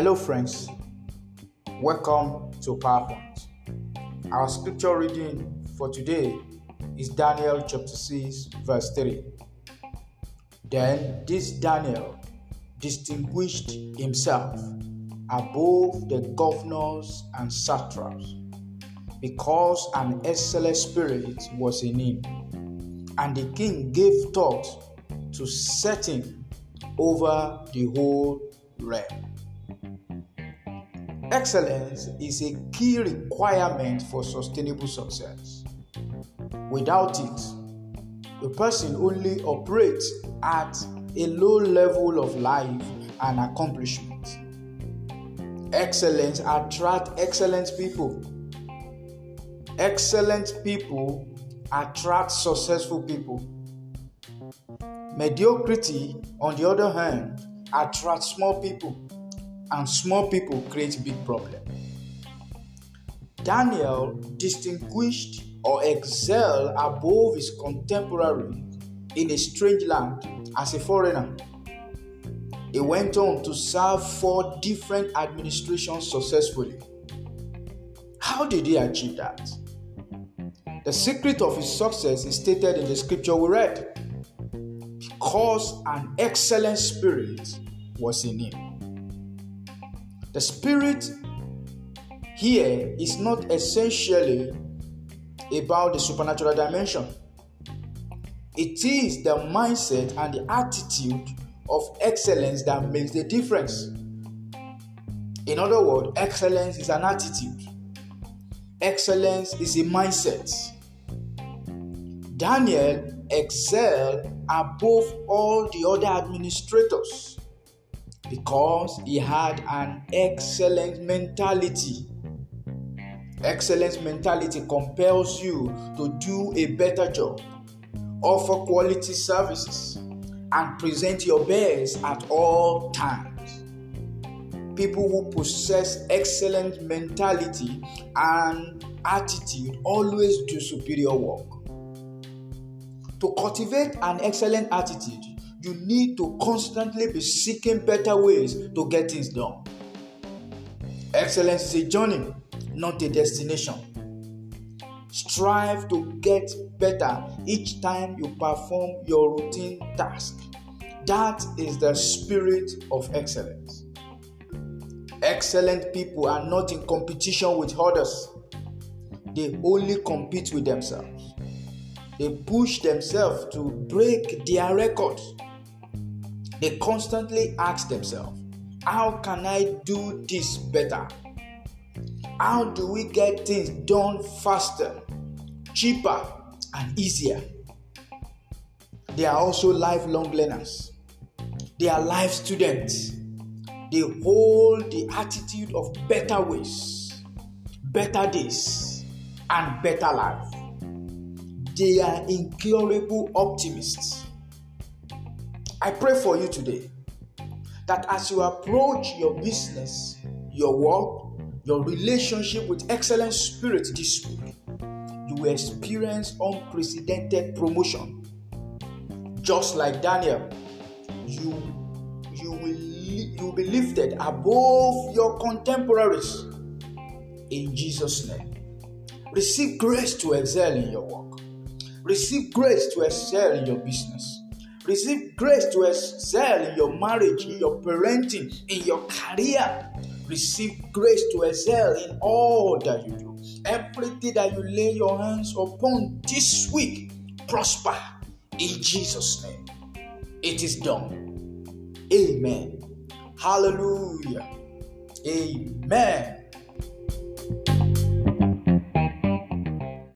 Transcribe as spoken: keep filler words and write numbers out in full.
Hello friends, welcome to PowerPoint. Our scripture reading for today is Daniel chapter six verse three. Then this Daniel distinguished himself above the governors and satraps, because an excellent spirit was in him, and the king gave thought to set him over the whole realm. Excellence is a key requirement for sustainable success. Without it, the person only operates at a low level of life and accomplishment. Excellence attracts excellent people. Excellent people attract successful people. Mediocrity, on the other hand, attracts small people. And small people create big problems. Daniel distinguished or excelled above his contemporary in a strange land as a foreigner. He went on to serve four different administrations successfully. How did he achieve that? The secret of his success is stated in the scripture we read. Because an excellent spirit was in him. The spirit here is not essentially about the supernatural dimension. It is the mindset and the attitude of excellence that makes the difference. In other words, excellence is an attitude. Excellence is a mindset. Daniel excelled above all the other administrators, because he had an excellent mentality. Excellence mentality compels you to do a better job, offer quality services, and present your best at all times. People who possess excellent mentality and attitude always do superior work. To cultivate an excellent attitude, you need to constantly be seeking better ways to get things done. Excellence is a journey, not a destination. Strive to get better each time you perform your routine task. That is the spirit of excellence. Excellent people are not in competition with others. They only compete with themselves. They push themselves to break their records. They constantly ask themselves, how can I do this better? How do we get things done faster, cheaper, and easier? They are also lifelong learners. They are life students. They hold the attitude of better ways, better days, and better life. They are incurable optimists. I pray for you today that as you approach your business, your work, your relationship with excellent spirit this week, you will experience unprecedented promotion. Just like Daniel, you, you will li- you will be lifted above your contemporaries. In Jesus' name, receive grace to excel in your work. Receive grace to excel in your business. Receive grace to excel in your marriage, in your parenting, in your career. Receive grace to excel in all that you do. Everything that you lay your hands upon this week, prosper in Jesus' name. It is done. Amen. Hallelujah. Amen.